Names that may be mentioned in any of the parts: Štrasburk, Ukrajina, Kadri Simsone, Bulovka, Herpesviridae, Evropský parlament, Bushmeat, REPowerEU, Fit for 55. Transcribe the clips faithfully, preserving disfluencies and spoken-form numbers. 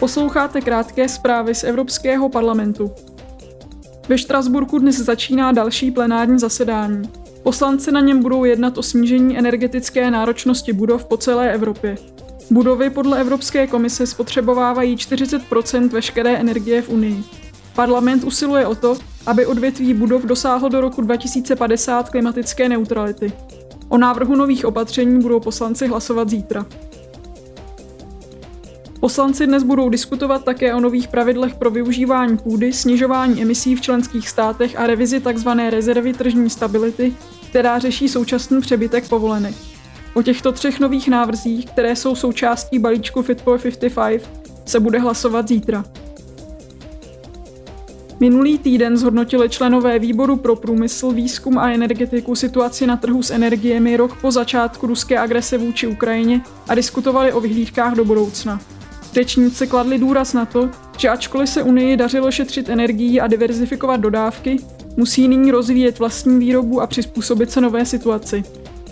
Posloucháte krátké zprávy z Evropského parlamentu. Ve Štrasburku dnes začíná další plenární zasedání. Poslanci na něm budou jednat o snížení energetické náročnosti budov po celé Evropě. Budovy podle Evropské komise spotřebovávají čtyřicet procent veškeré energie v Unii. Parlament usiluje o to, aby odvětví budov dosáhlo do roku dva tisíce padesát klimatické neutrality. O návrhu nových opatření budou poslanci hlasovat zítra. Poslanci dnes budou diskutovat také o nových pravidlech pro využívání půdy, snižování emisí v členských státech a revizi tzv. Rezervy tržní stability, která řeší současný přebytek povolenek. O těchto třech nových návrzích, které jsou součástí balíčku Fit for padesát pět, se bude hlasovat zítra. Minulý týden zhodnotili členové výboru pro průmysl, výzkum a energetiku situaci na trhu s energiemi rok po začátku ruské agrese vůči Ukrajině a diskutovali o vyhlídkách do budoucna. Řečníci kladli důraz na to, že ačkoliv se Unii dařilo šetřit energii a diverzifikovat dodávky, musí nyní rozvíjet vlastní výrobu a přizpůsobit se nové situaci.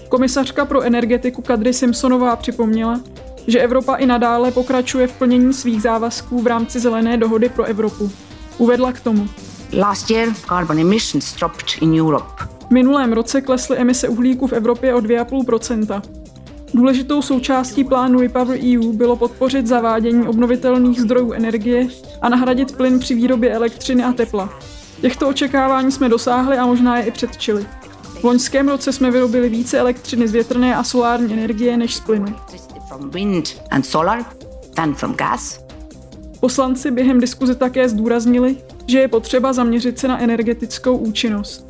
Komisařka pro energetiku Kadri Simsonová připomněla, že Evropa i nadále pokračuje v plnění svých závazků v rámci Zelené dohody pro Evropu. Uvedla k tomu. Last year, carbon emissions dropped in Europe. V minulém roce klesly emise uhlíku v Evropě o dvě celá pět procenta. Důležitou součástí plánu REPowerEU bylo podpořit zavádění obnovitelných zdrojů energie a nahradit plyn při výrobě elektřiny a tepla. Těchto očekávání jsme dosáhli a možná je i předčili. V loňském roce jsme vyrobili více elektřiny z větrné a solární energie než z plynu. Poslanci během diskuze také zdůraznili, že je potřeba zaměřit se na energetickou účinnost.